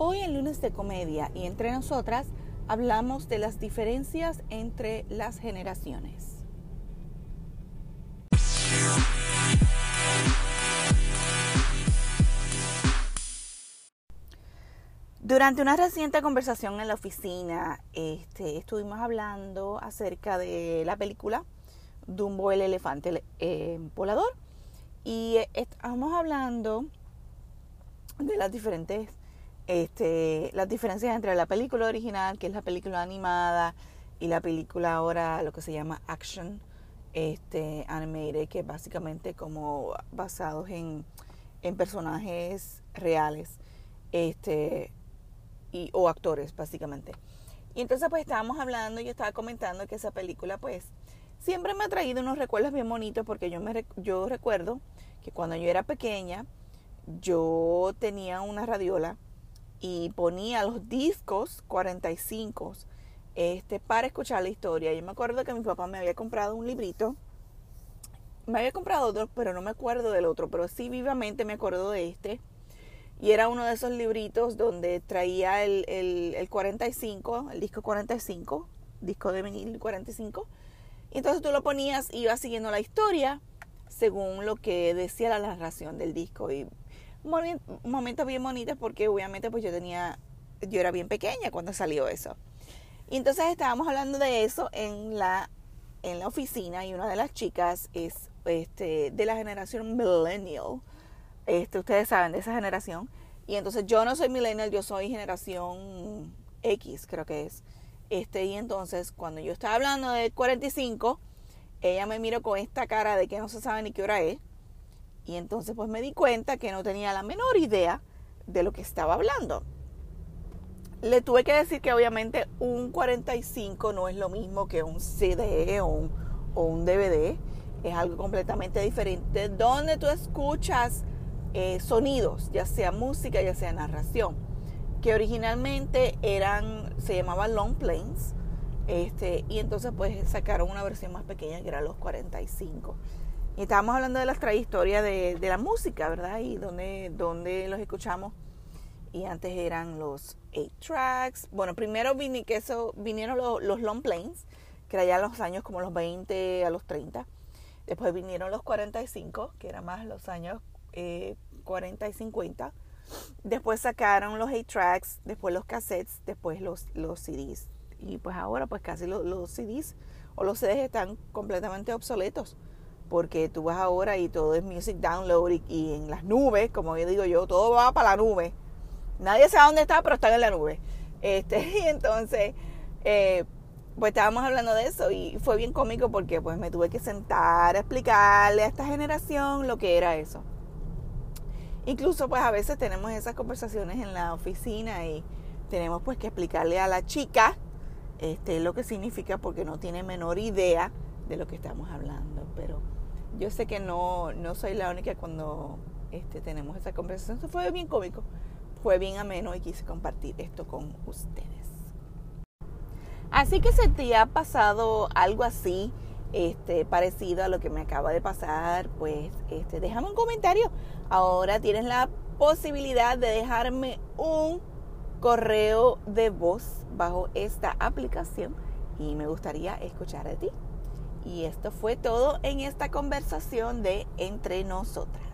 Hoy en Lunes de Comedia y Entre Nosotras hablamos de las diferencias entre las generaciones. Durante una reciente conversación en la oficina, estuvimos hablando acerca de la película Dumbo el elefante volador y estamos hablando de las diferentes las diferencias entre la película original, que es la película animada, y la película ahora, lo que se llama Action Animated, que es básicamente como basados en personajes reales o actores básicamente. Y entonces pues estábamos hablando y yo estaba comentando que esa película pues siempre me ha traído unos recuerdos bien bonitos, porque yo recuerdo que cuando yo era pequeña yo tenía una radiola y ponía los discos 45 para escuchar la historia. Yo me acuerdo que mi papá me había comprado un librito, me había comprado dos, pero no me acuerdo del otro, pero sí vivamente me acuerdo de este, y era uno de esos libritos donde traía el 45, el disco 45, disco de vinil 45, y entonces tú lo ponías y ibas siguiendo la historia según lo que decía la narración del disco. Y momentos bien bonitos, porque obviamente pues yo era bien pequeña cuando salió eso. Y entonces estábamos hablando de eso en la oficina, y una de las chicas es de la generación millennial, ustedes saben de esa generación, y entonces yo no soy millennial, yo soy generación X, creo que es. Y entonces cuando yo estaba hablando del 45, ella me miró con esta cara de que no se sabe ni qué hora es. Y entonces pues me di cuenta que no tenía la menor idea de lo que estaba hablando. Le tuve que decir que obviamente un 45 no es lo mismo que un CD o un DVD. Es algo completamente diferente, donde tú escuchas sonidos, ya sea música, ya sea narración, que originalmente se llamaban long planes. Y entonces pues sacaron una versión más pequeña que era los 45. Y estábamos hablando de las trayectorias de la música, ¿verdad? Y donde los escuchamos. Y antes eran los 8-tracks. Bueno, primero vinieron los long planes, que era ya los años como los 20 a los 30. Después vinieron los 45, que era más los años 40 y 50. Después sacaron los 8-tracks, después los cassettes, después los CDs. Y pues ahora pues casi los CDs o los CDs están completamente obsoletos, porque tú vas ahora y todo es music download y en las nubes, como yo digo yo, todo va para la nube. Nadie sabe dónde está, pero están en la nube. Y entonces, pues estábamos hablando de eso y fue bien cómico, porque pues me tuve que sentar a explicarle a esta generación lo que era eso. Incluso pues a veces tenemos esas conversaciones en la oficina y tenemos pues que explicarle a la chica lo que significa, porque no tiene menor idea de lo que estamos hablando. Pero yo sé que no soy la única cuando tenemos esa conversación. Esto fue bien cómico, fue bien ameno y quise compartir esto con ustedes. Así que si te ha pasado algo así, parecido a lo que me acaba de pasar, pues déjame un comentario. Ahora tienes la posibilidad de dejarme un correo de voz bajo esta aplicación y me gustaría escuchar de ti. Y esto fue todo en esta conversación de Entre Nosotras.